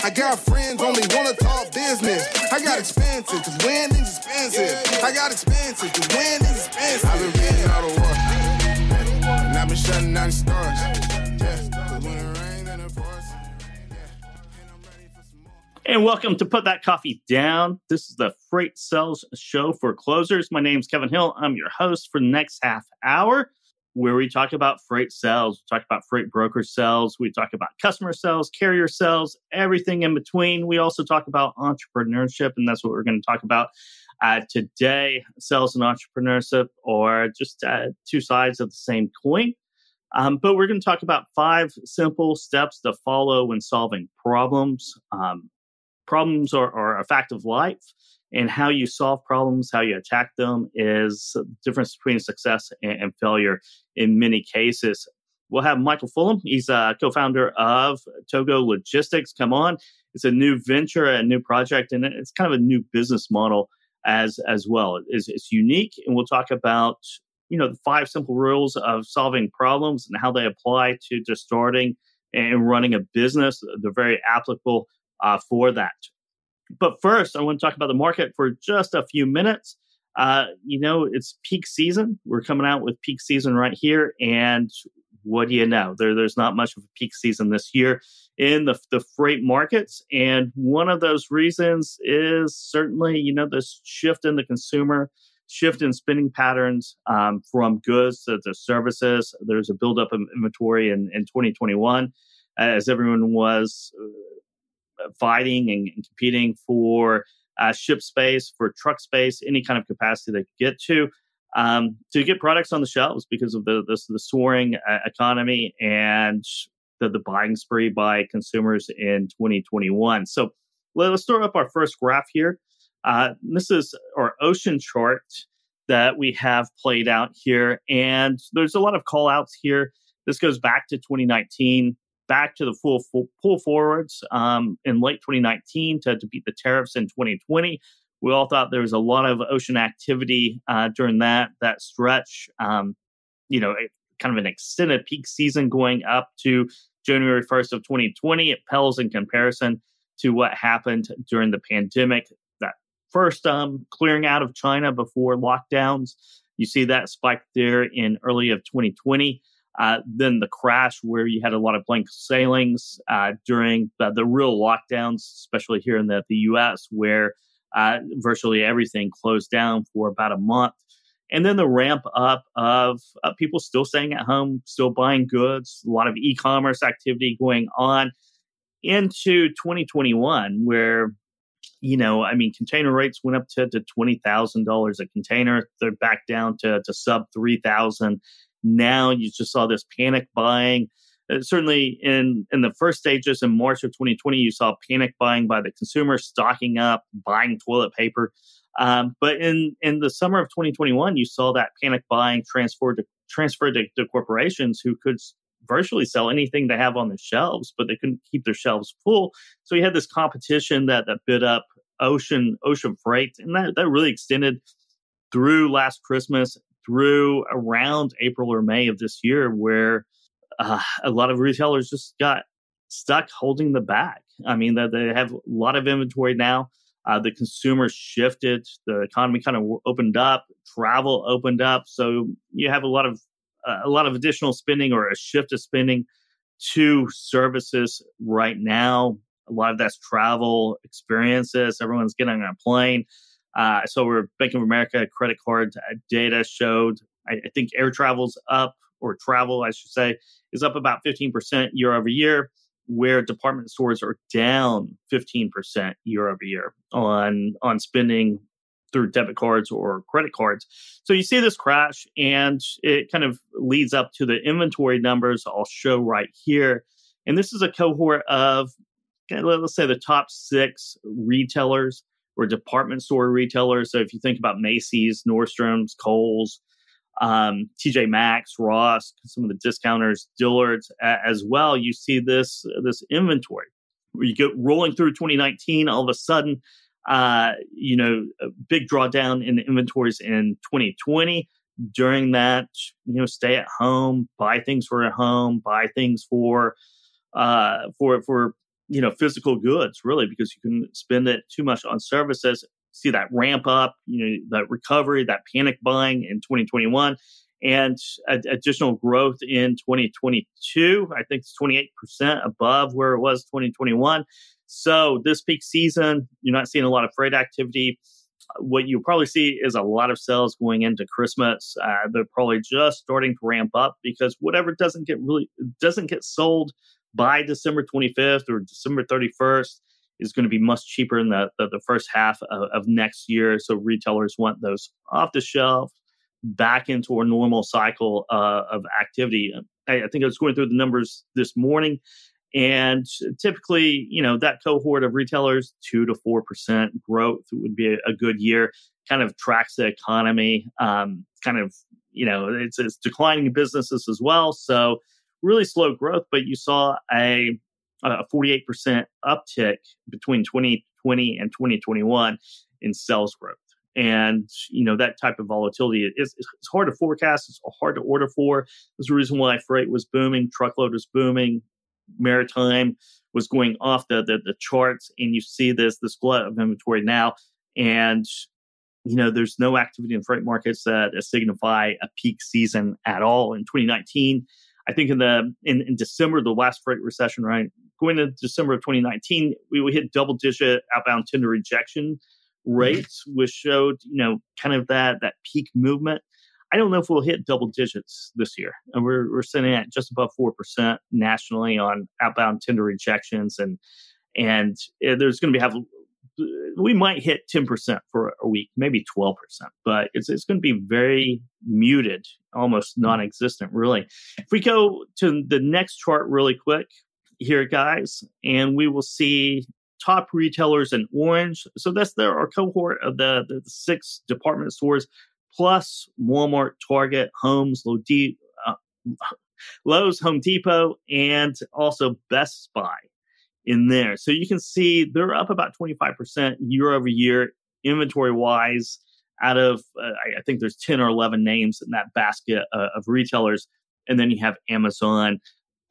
I got friends only wanna talk business. I got expensive, cause winning's expensive. I got expensive, cause winning's expensive. I've been reading all the work, and I've been shutting down stores. And welcome to Put That Coffee Down. This is the Freight Sales Show for Closers. My name's Kevin Hill. I'm your host for the next half hour, where we talk about freight sales, we talk about freight broker sales, we talk about customer sales, carrier sales, everything in between. We also talk about entrepreneurship, and that's what we're going to talk about today, sales and entrepreneurship, or just two sides of the same coin. But we're going to talk about 5 simple steps to follow when solving problems. Problems are a fact of life, and how you solve problems, how you attack them, is the difference between success and failure in many cases. We'll have Michael Fullam. He's a co-founder of Togo Logistics. Come on. It's a new venture, a new project, and it's kind of a new business model as well. It's unique, and we'll talk about the 5 simple rules of solving problems and how they apply to just starting and running a business. They're very applicable for that. But first, I want to talk about the market for just a few minutes. It's peak season. We're coming out with peak season right here. And what do you know? There's not much of a peak season this year in the freight markets. And one of those reasons is certainly, this shift in the consumer, shift in spending patterns from goods to services. There's a buildup of inventory in 2021 as everyone was fighting and competing for ship space, for truck space, any kind of capacity they could get to get products on the shelves because of the soaring economy and the buying spree by consumers in 2021. So let's throw up our first graph here. This is our ocean chart that we have played out here. And there's a lot of call outs here. This goes back to 2019. Back to the full pull forwards in late 2019 to beat the tariffs in 2020. We all thought there was a lot of ocean activity during that stretch, kind of an extended peak season going up to January 1st of 2020. It pales in comparison to what happened during the pandemic. That first clearing out of China before lockdowns, you see that spike there in early of 2020. Then the crash where you had a lot of blank sailings during the real lockdowns, especially here in the U.S., where virtually everything closed down for about a month. And then the ramp up of people still staying at home, still buying goods, a lot of e-commerce activity going on into 2021, where, container rates went up to $20,000 a container. They're back down to sub $3,000. Now you just saw this panic buying. Certainly in the first stages in March of 2020, you saw panic buying by the consumer, stocking up, buying toilet paper. But in the summer of 2021, you saw that panic buying transferred to corporations who could virtually sell anything they have on their shelves, but they couldn't keep their shelves full. So you had this competition that bid up ocean freight, and that really extended through last Christmas, through around April or May of this year, where a lot of retailers just got stuck holding the bag. They have a lot of inventory now. The consumer shifted. The economy kind of opened up. Travel opened up. So you have a lot of additional spending, or a shift of spending to services right now. A lot of that's travel experiences. Everyone's getting on a plane. So Bank of America credit card data showed, I think air travel's up, or travel, I should say, is up about 15% year over year, where department stores are down 15% year over year on spending through debit cards or credit cards. So you see this crash, and it kind of leads up to the inventory numbers I'll show right here. And this is a cohort of, let's say, the top six retailers or department store retailers. So if you think about Macy's, Nordstrom's, Kohl's, TJ Maxx, Ross, some of the discounters, Dillard's as well, you see this inventory. You get rolling through 2019, all of a sudden, a big drawdown in the inventories in 2020. During that, stay at home, buy things for at home, buy things for physical goods, really, because you can spend it too much on services. See that ramp up, that recovery, that panic buying in 2021, and additional growth in 2022. I think it's 28% above where it was 2021. So this peak season, you're not seeing a lot of freight activity. What you'll probably see is a lot of sales going into Christmas. They're probably just starting to ramp up because whatever doesn't get sold by December 25th or December 31st is going to be much cheaper in the first half of next year. So retailers want those off the shelf, back into a normal cycle of activity. I think I was going through the numbers this morning. And typically, that cohort of retailers, 2 to 4% growth would be a good year, kind of tracks the economy, it's declining businesses as well. So really slow growth, but you saw a 48% uptick between 2020 and 2021 in sales growth. And, that type of volatility it's hard to forecast. It's hard to order for. There's a reason why freight was booming, truckload was booming. Maritime was going off the charts, and you see this glut of inventory now. And there's no activity in freight markets that signify a peak season at all. In 2019, I think in December, the last freight recession, right, going into December of 2019, we hit double-digit outbound tender rejection rates, which showed kind of that peak movement. I don't know if we'll hit double digits this year. And we're sitting at just above 4% nationally on outbound tender rejections. And there's going to we might hit 10% for a week, maybe 12%, but it's going to be very muted, almost non-existent, really. If we go to the next chart really quick here, guys, and we will see top retailers in orange. So that's our cohort of the six department stores, plus Walmart, Target, Lowe's, Home Depot, and also Best Buy in there. So you can see they're up about 25% year over year inventory-wise out of, I think there's 10 or 11 names in that basket of retailers. And then you have Amazon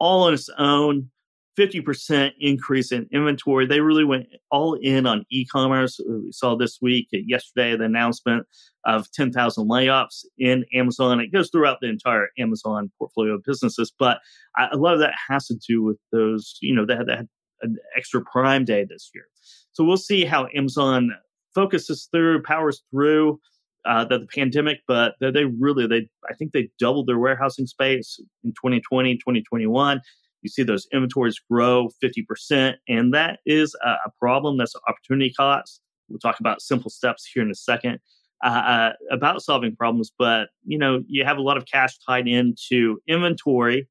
all on its own, 50% increase in inventory. They really went all in on e-commerce. We saw this week, yesterday, the announcement of 10,000 layoffs in Amazon. It goes throughout the entire Amazon portfolio of businesses, but a lot of that has to do with those, they had an extra Prime Day this year. So we'll see how Amazon powers through the pandemic, but I think they doubled their warehousing space in 2020, 2021. You see those inventories grow 50%, and that is a problem. That's an opportunity cost. We'll talk about simple steps here in a second about solving problems. But, you have a lot of cash tied into inventory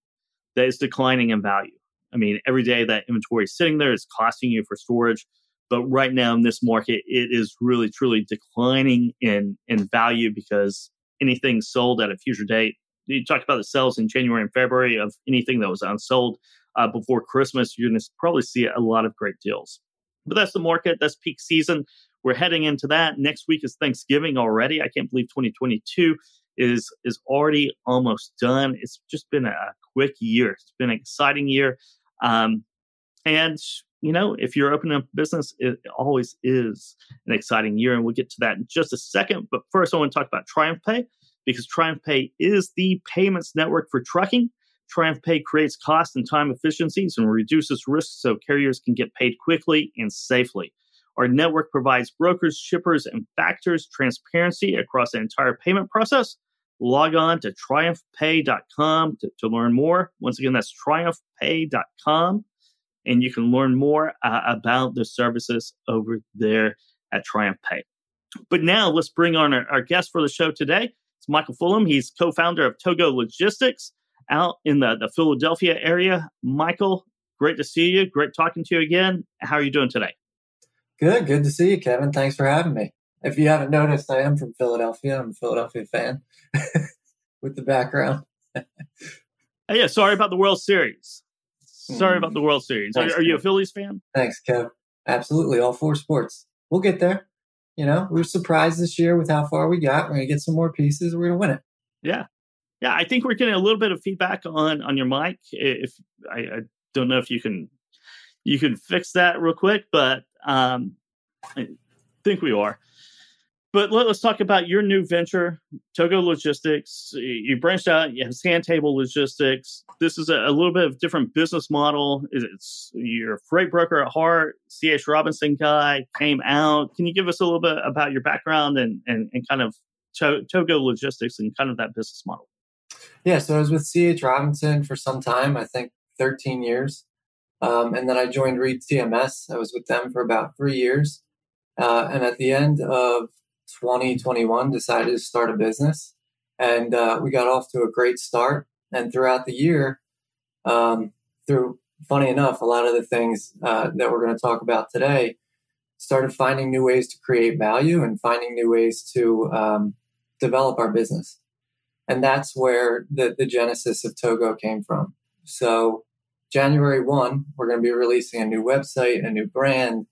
that is declining in value. I mean, every day that inventory is sitting there is costing you for storage. But right now in this market, it is really, truly declining in value because anything sold at a future date. You talked about the sales in January and February of anything that was unsold before Christmas. You're going to probably see a lot of great deals. But that's the market. That's peak season. We're heading into that. Next week is Thanksgiving already. I can't believe 2022 is already almost done. It's just been a quick year. It's been an exciting year. And, if you're opening up a business, it always is an exciting year. And we'll get to that in just a second. But first, I want to talk about Triumph Pay, because Triumph Pay is the payments network for trucking. Triumph Pay creates cost and time efficiencies and reduces risks so carriers can get paid quickly and safely. Our network provides brokers, shippers, and factors transparency across the entire payment process. Log on to triumphpay.com to learn more. Once again, that's triumphpay.com. And you can learn more about the services over there at Triumph Pay. But now let's bring on our guest for the show today. It's Michael Fullam. He's co-founder of Togo Logistics out in the Philadelphia area. Michael, Great to see you. Great talking to you again. How are you doing today? Good. Good to see you, Kevin. Thanks for having me. If you haven't noticed, I am from Philadelphia. I'm a Philadelphia fan with the background. Yeah, sorry about the World Series. Thanks, are you a Phillies fan? Thanks, Kev. Absolutely. All four sports. We'll get there. You know, we were surprised this year with how far we got. We're going to get some more pieces. We're going to win it. Yeah. Yeah, I think we're getting a little bit of feedback on your mic. If I don't know if you can fix that real quick, but I think we are. But let's talk about your new venture, Togo Logistics. You branched out. You have scan table logistics. This is a little bit of different business model. It's you're a freight broker at heart. C.H. Robinson guy came out. Can you give us a little bit about your background and kind of Togo Logistics and kind of that business model? Yeah, so I was with C.H. Robinson for some time, I think 13 years. And then I joined Reed CMS. I was with them for about 3 years. And at the end of 2021, decided to start a business. And we got off to a great start. And throughout the year, funny enough, a lot of the things that we're going to talk about today, started finding new ways to create value and finding new ways to develop our business. And that's where the genesis of Togo came from. So January 1, we're going to be releasing a new website, a new brand,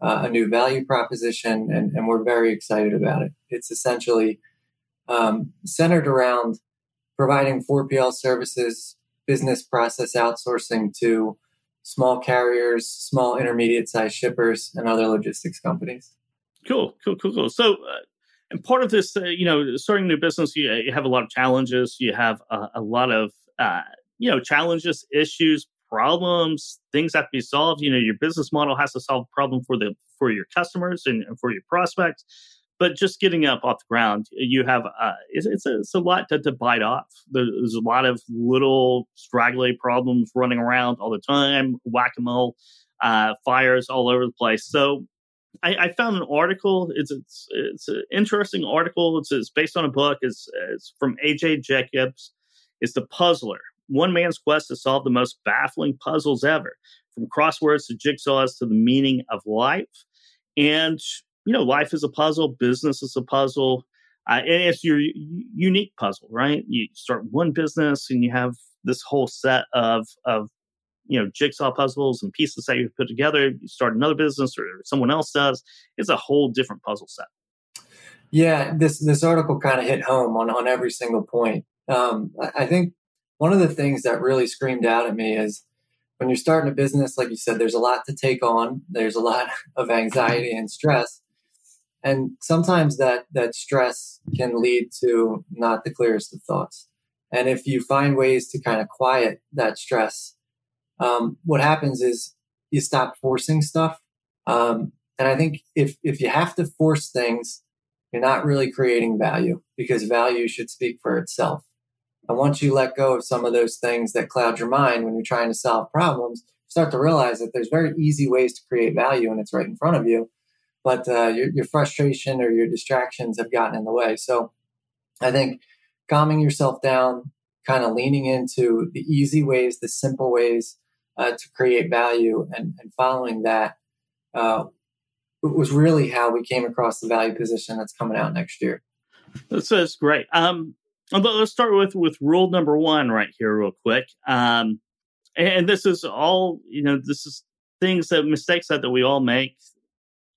a new value proposition, and we're very excited about it. It's essentially centered around providing 4PL services, business process outsourcing to small carriers, small intermediate-sized shippers, and other logistics companies. Cool. So, and part of this, starting a new business, you have a lot of challenges. You have a lot of, challenges, issues, problems, things have to be solved. You know, your business model has to solve a problem for your customers and for your prospects. But just getting up off the ground, you have it's a lot to bite off. There's a lot of little straggly problems running around all the time, whack-a-mole, fires all over the place. So I found an article. It's an interesting article. It's based on a book. It's from A.J. Jacobs. It's The Puzzler: One Man's Quest to Solve the Most Baffling Puzzles Ever, from crosswords to jigsaws to the meaning of life. And life is a puzzle, business is a puzzle, and it's your unique puzzle, right? You start one business and you have this whole set of jigsaw puzzles and pieces that you put together. You start another business or someone else does. It's a whole different puzzle set. Yeah, this article kind of hit home on every single point. I think one of the things that really screamed out at me is, when you're starting a business, like you said, there's a lot to take on. There's a lot of anxiety and stress. And sometimes that stress can lead to not the clearest of thoughts. And if you find ways to kind of quiet that stress, what happens is you stop forcing stuff. And I think if you have to force things, you're not really creating value, because value should speak for itself. And once you let go of some of those things that cloud your mind when you're trying to solve problems, you start to realize that there's very easy ways to create value, and it's right in front of you. But your frustration or your distractions have gotten in the way. So I think calming yourself down, kind of leaning into the easy ways, the simple ways to create value, and following that was really how we came across the value position that's coming out next year. That's great. Let's start with rule number one right here real quick. And this is all, this is things that mistakes that we all make,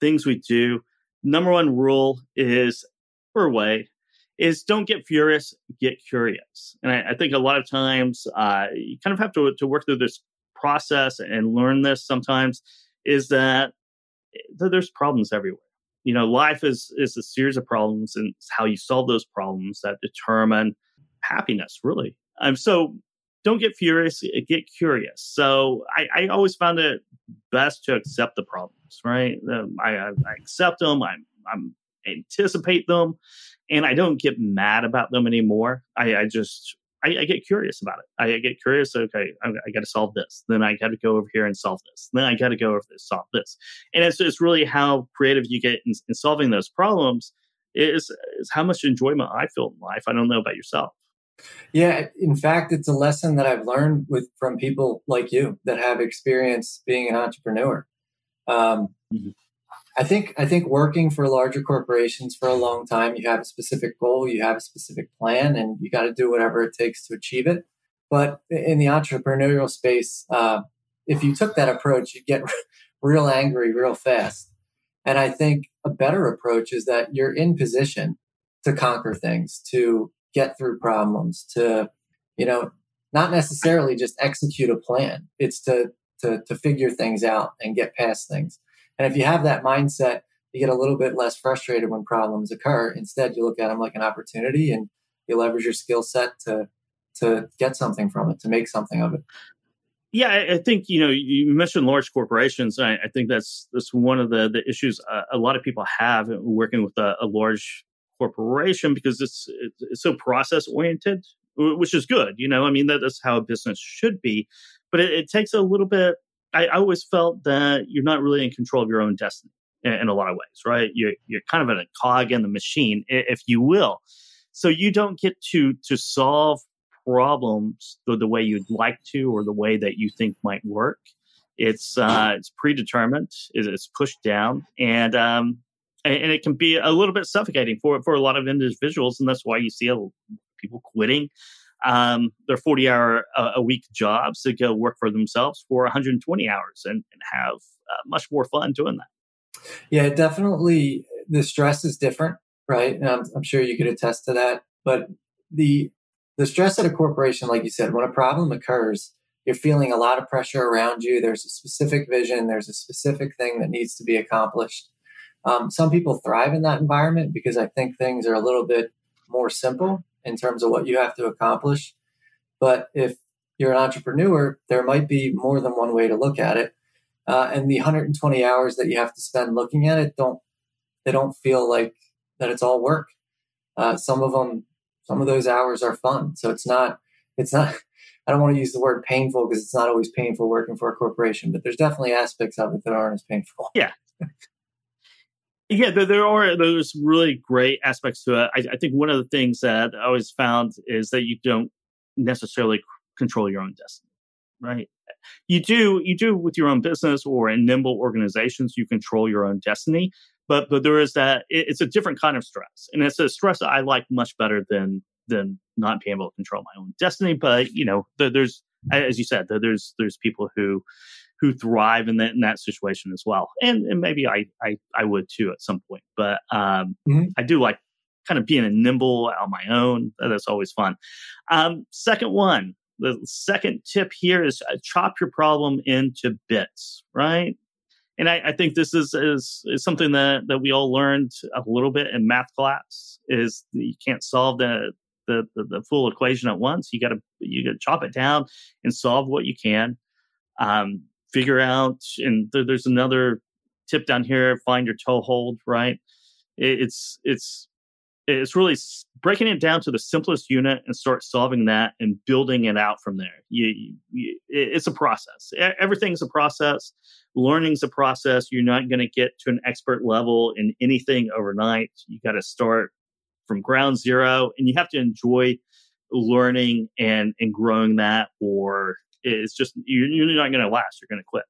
things we do. Number one rule is don't get furious, get curious. And I think a lot of times you kind of have to work through this process and learn this sometimes, is that there's problems everywhere. Life is a series of problems, and it's how you solve those problems that determine happiness, really. So don't get furious, get curious. So I always found it best to accept the problems, right? I accept them, I anticipate them, and I don't get mad about them anymore. I just get curious about it. I get curious. Okay, I got to solve this. Then I got to go over here and solve this. Then I got to go over this, solve this. And it's really how creative you get in solving those problems is how much enjoyment I feel in life. I don't know about yourself. Yeah, in fact, it's a lesson that I've learned from people like you that have experience being an entrepreneur. Mm-hmm. I think working for larger corporations for a long time, you have a specific goal, you have a specific plan, and you got to do whatever it takes to achieve it. But in the entrepreneurial space, if you took that approach, you'd get real angry real fast. And I think a better approach is that you're in position to conquer things, to get through problems, to, not necessarily just execute a plan. It's to figure things out and get past things. And if you have that mindset, you get a little bit less frustrated when problems occur. Instead, you look at them like an opportunity and you leverage your skill set to get something from it, to make something of it. Yeah, I think, you mentioned large corporations. And I think that's one of the issues a lot of people have working with a large corporation, because it's so process oriented, which is good. That's how a business should be. But it takes a little bit. I always felt that you're not really in control of your own destiny in a lot of ways, right? You're kind of a cog in the machine, if you will. So you don't get to solve problems the way you'd like to, or the way that you think might work. It's predetermined. It's pushed down, and it can be a little bit suffocating for a lot of individuals, and that's why you see people quitting their 40-hour a week jobs to go work for themselves for 120 hours and have much more fun doing that. Yeah, definitely. The stress is different, right? And I'm sure you could attest to that. But the stress at a corporation, like you said, when a problem occurs, you're feeling a lot of pressure around you. There's a specific vision. There's a specific thing that needs to be accomplished. Some people thrive in that environment because I think things are a little bit more simple in terms of what you have to accomplish. But if you're an entrepreneur, there might be more than one way to look at it. And the 120 hours that you have to spend looking at it, they don't feel like that it's all work. Some of those hours are fun. So it's not, I don't want to use the word painful because it's not always painful working for a corporation, but there's definitely aspects of it that aren't as painful. Yeah. Yeah, there are those really great aspects to it. I think one of the things that I always found is that you don't necessarily control your own destiny, right? You do with your own business or in nimble organizations, you control your own destiny. But there is that, it's a different kind of stress. And it's a stress that I like much better than not being able to control my own destiny. But, there's, as you said, there's people who thrive in that situation as well. And maybe I would too at some point. But I do like kind of being a nimble on my own. That's always fun. The second tip here is chop your problem into bits, right? And I think this is something that we all learned a little bit in math class, is that you can't solve the full equation at once. You got to chop it down and solve what you can. Figure out, and there's another tip down here, find your toehold, right? It's really breaking it down to the simplest unit and start solving that and building it out from there. It's a process. Everything's a process. Learning's a process. You're not going to get to an expert level in anything overnight. You got to start from ground zero, and you have to enjoy learning and growing that, or it's just, you're not going to last. You're going to quit.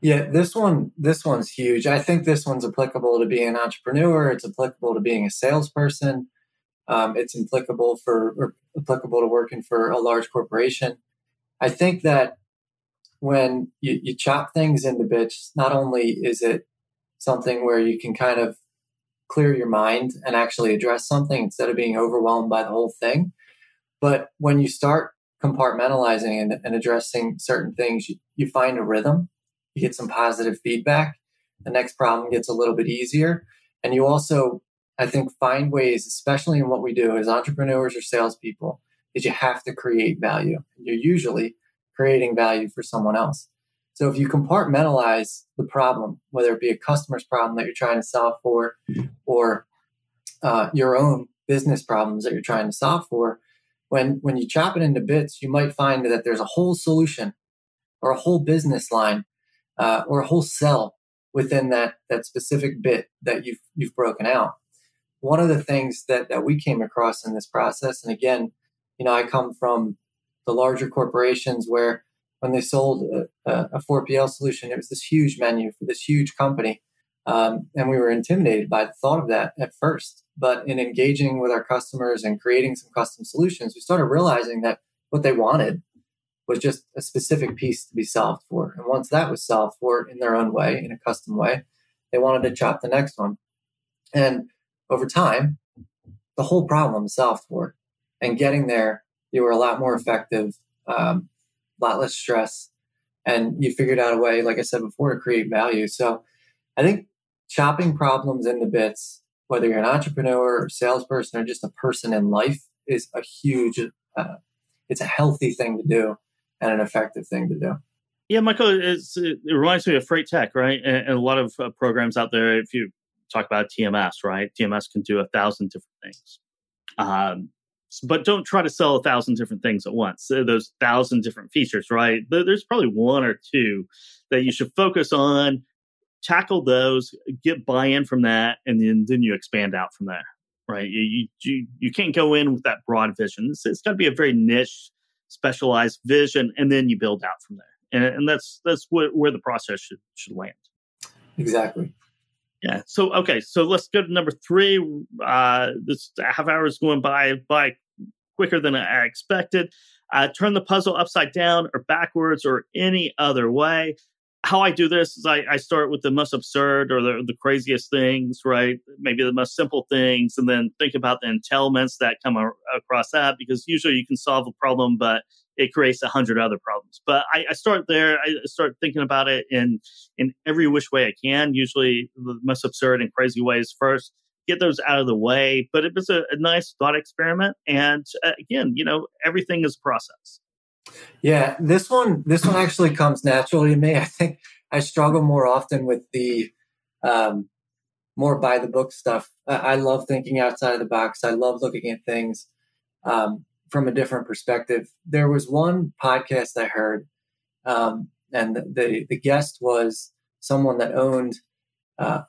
Yeah, this one's huge. I think this one's applicable to being an entrepreneur. It's applicable to being a salesperson. It's applicable to working for a large corporation. I think that when you chop things into bits, not only is it something where you can kind of clear your mind and actually address something instead of being overwhelmed by the whole thing, but when you start compartmentalizing and addressing certain things, you find a rhythm, you get some positive feedback, the next problem gets a little bit easier. And you also, I think, find ways, especially in what we do as entrepreneurs or salespeople, that you have to create value. You're usually creating value for someone else. So if you compartmentalize the problem, whether it be a customer's problem that you're trying to solve for, or your own business problems that you're trying to solve for, when you chop it into bits, you might find that there's a whole solution or a whole business line or a whole cell within that specific bit that you've broken out. one of the things that we came across in this process, and again, you know, I come from the larger corporations where when they sold a 4PL solution, it was this huge menu for this huge company. And we were intimidated by the thought of that at first. But in engaging with our customers and creating some custom solutions, we started realizing that what they wanted was just a specific piece to be solved for. And once that was solved for in their own way, in a custom way, they wanted to chop the next one. And over time, the whole problem is solved for. And getting there, you were a lot more effective, a lot less stress, and you figured out a way, like I said before, to create value. So I think chopping problems into bits, whether you're an entrepreneur or salesperson or just a person in life, is a huge, it's a healthy thing to do and an effective thing to do. Yeah, Michael, it reminds me of freight tech, right? And a lot of programs out there, if you talk about TMS, right? TMS can do 1,000 different things. But don't try to sell 1,000 different things at once. Those 1,000 different features, right? There's probably one or two that you should focus on, tackle those, get buy-in from that, and then you expand out from there, right? You can't go in with that broad vision. It's got to be a very niche, specialized vision, and then you build out from there. And that's where the process should land. Exactly. Yeah. So, okay. So let's go to number 3. This half hour is going by quicker than I expected. Turn the puzzle upside down or backwards or any other way. How I do this is I start with the most absurd or the craziest things, right? Maybe the most simple things, and then think about the entailments that come across that, because usually you can solve a problem, but it creates 100 other problems. But I start there. I start thinking about it in every which way I can, usually the most absurd and crazy ways first. Get those out of the way. But it was a nice thought experiment. And again, you know, everything is a process. Yeah, this one actually comes naturally to me. I think I struggle more often with the more by the book stuff. I love thinking outside of the box. I love looking at things from a different perspective. There was one podcast I heard, and the guest was someone that owned a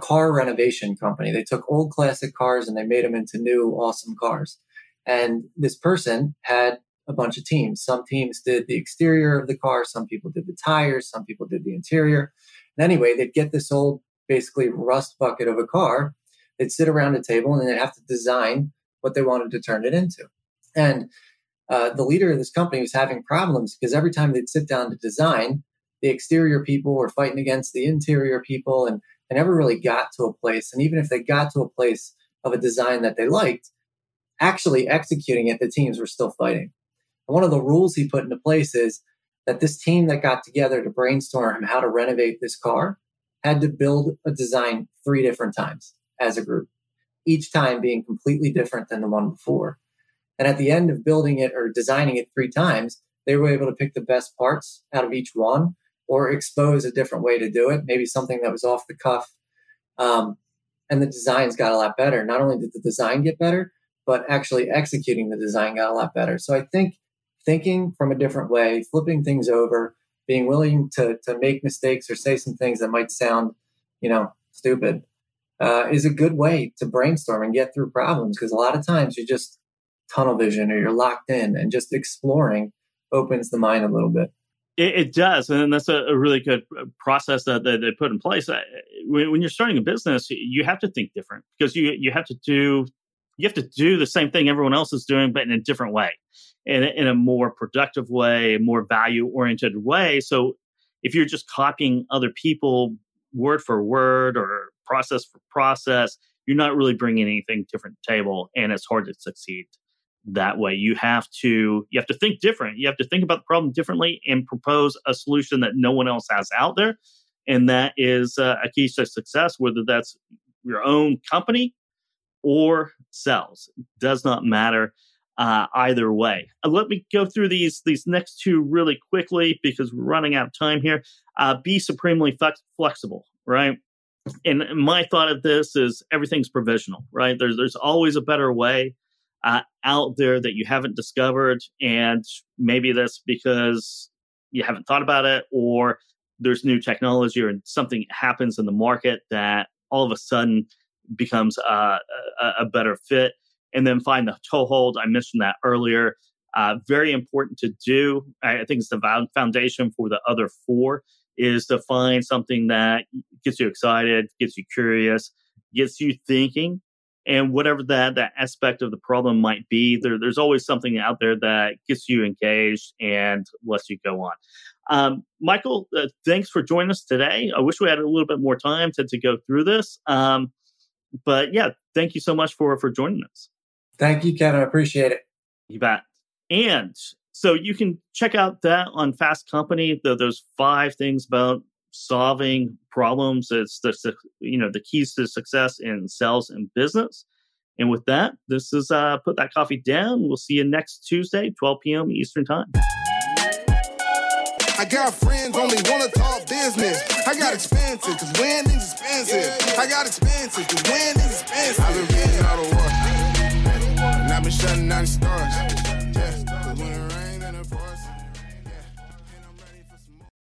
car renovation company. They took old classic cars and they made them into new awesome cars. And this person had a bunch of teams. Some teams did the exterior of the car. Some people did the tires. Some people did the interior. And anyway, they'd get this old, basically rust bucket of a car. They'd sit around a table and they'd have to design what they wanted to turn it into. And the leader of this company was having problems because every time they'd sit down to design, the exterior people were fighting against the interior people, and they never really got to a place. And even if they got to a place of a design that they liked, actually executing it, the teams were still fighting. One of the rules he put into place is that this team that got together to brainstorm how to renovate this car had to build a design 3 different times as a group, each time being completely different than the one before. And at the end of building it or designing it 3 times, they were able to pick the best parts out of each one or expose a different way to do it, maybe something that was off the cuff. And the designs got a lot better. Not only did the design get better, but actually executing the design got a lot better. So I think thinking from a different way, flipping things over, being willing to make mistakes or say some things that might sound, you know, stupid, is a good way to brainstorm and get through problems. Because a lot of times you just tunnel vision or you're locked in, and just exploring opens the mind a little bit. It does. And that's a really good process that they put in place. When you're starting a business, you have to think different, because you have to do the same thing everyone else is doing, but in a different way, in a more productive way, more value-oriented way. So if you're just copying other people word for word or process for process, you're not really bringing anything different to the table, and it's hard to succeed that way. You have to think different. You have to think about the problem differently and propose a solution that no one else has out there. And that is a key to success, whether that's your own company or sales. It does not matter either way. Let me go through these next 2 really quickly because we're running out of time here. Be supremely flexible, right? And my thought of this is everything's provisional, right? There's always a better way out there that you haven't discovered. And maybe that's because you haven't thought about it, or there's new technology or something happens in the market that all of a sudden becomes a better fit. And then find the toehold. I mentioned that earlier. Very important to do. I think it's the foundation for the other four is to find something that gets you excited, gets you curious, gets you thinking. And whatever that aspect of the problem might be, there's always something out there that gets you engaged and lets you go on. Michael, thanks for joining us today. I wish we had a little bit more time to go through this. But yeah, thank you so much for joining us. Thank you, Kevin. I appreciate it. You bet. And so you can check out that on Fast Company. Those 5 things about solving problems. It's the keys to success in sales and business. And with that, this is Put That Coffee Down. We'll see you next Tuesday, 12 p.m. Eastern Time. I got friends only wanna talk business. I got expensive, cause winning's expensive. I got expensive, cause winning's expensive. I've been reading all the work, and I've been shutting down stores.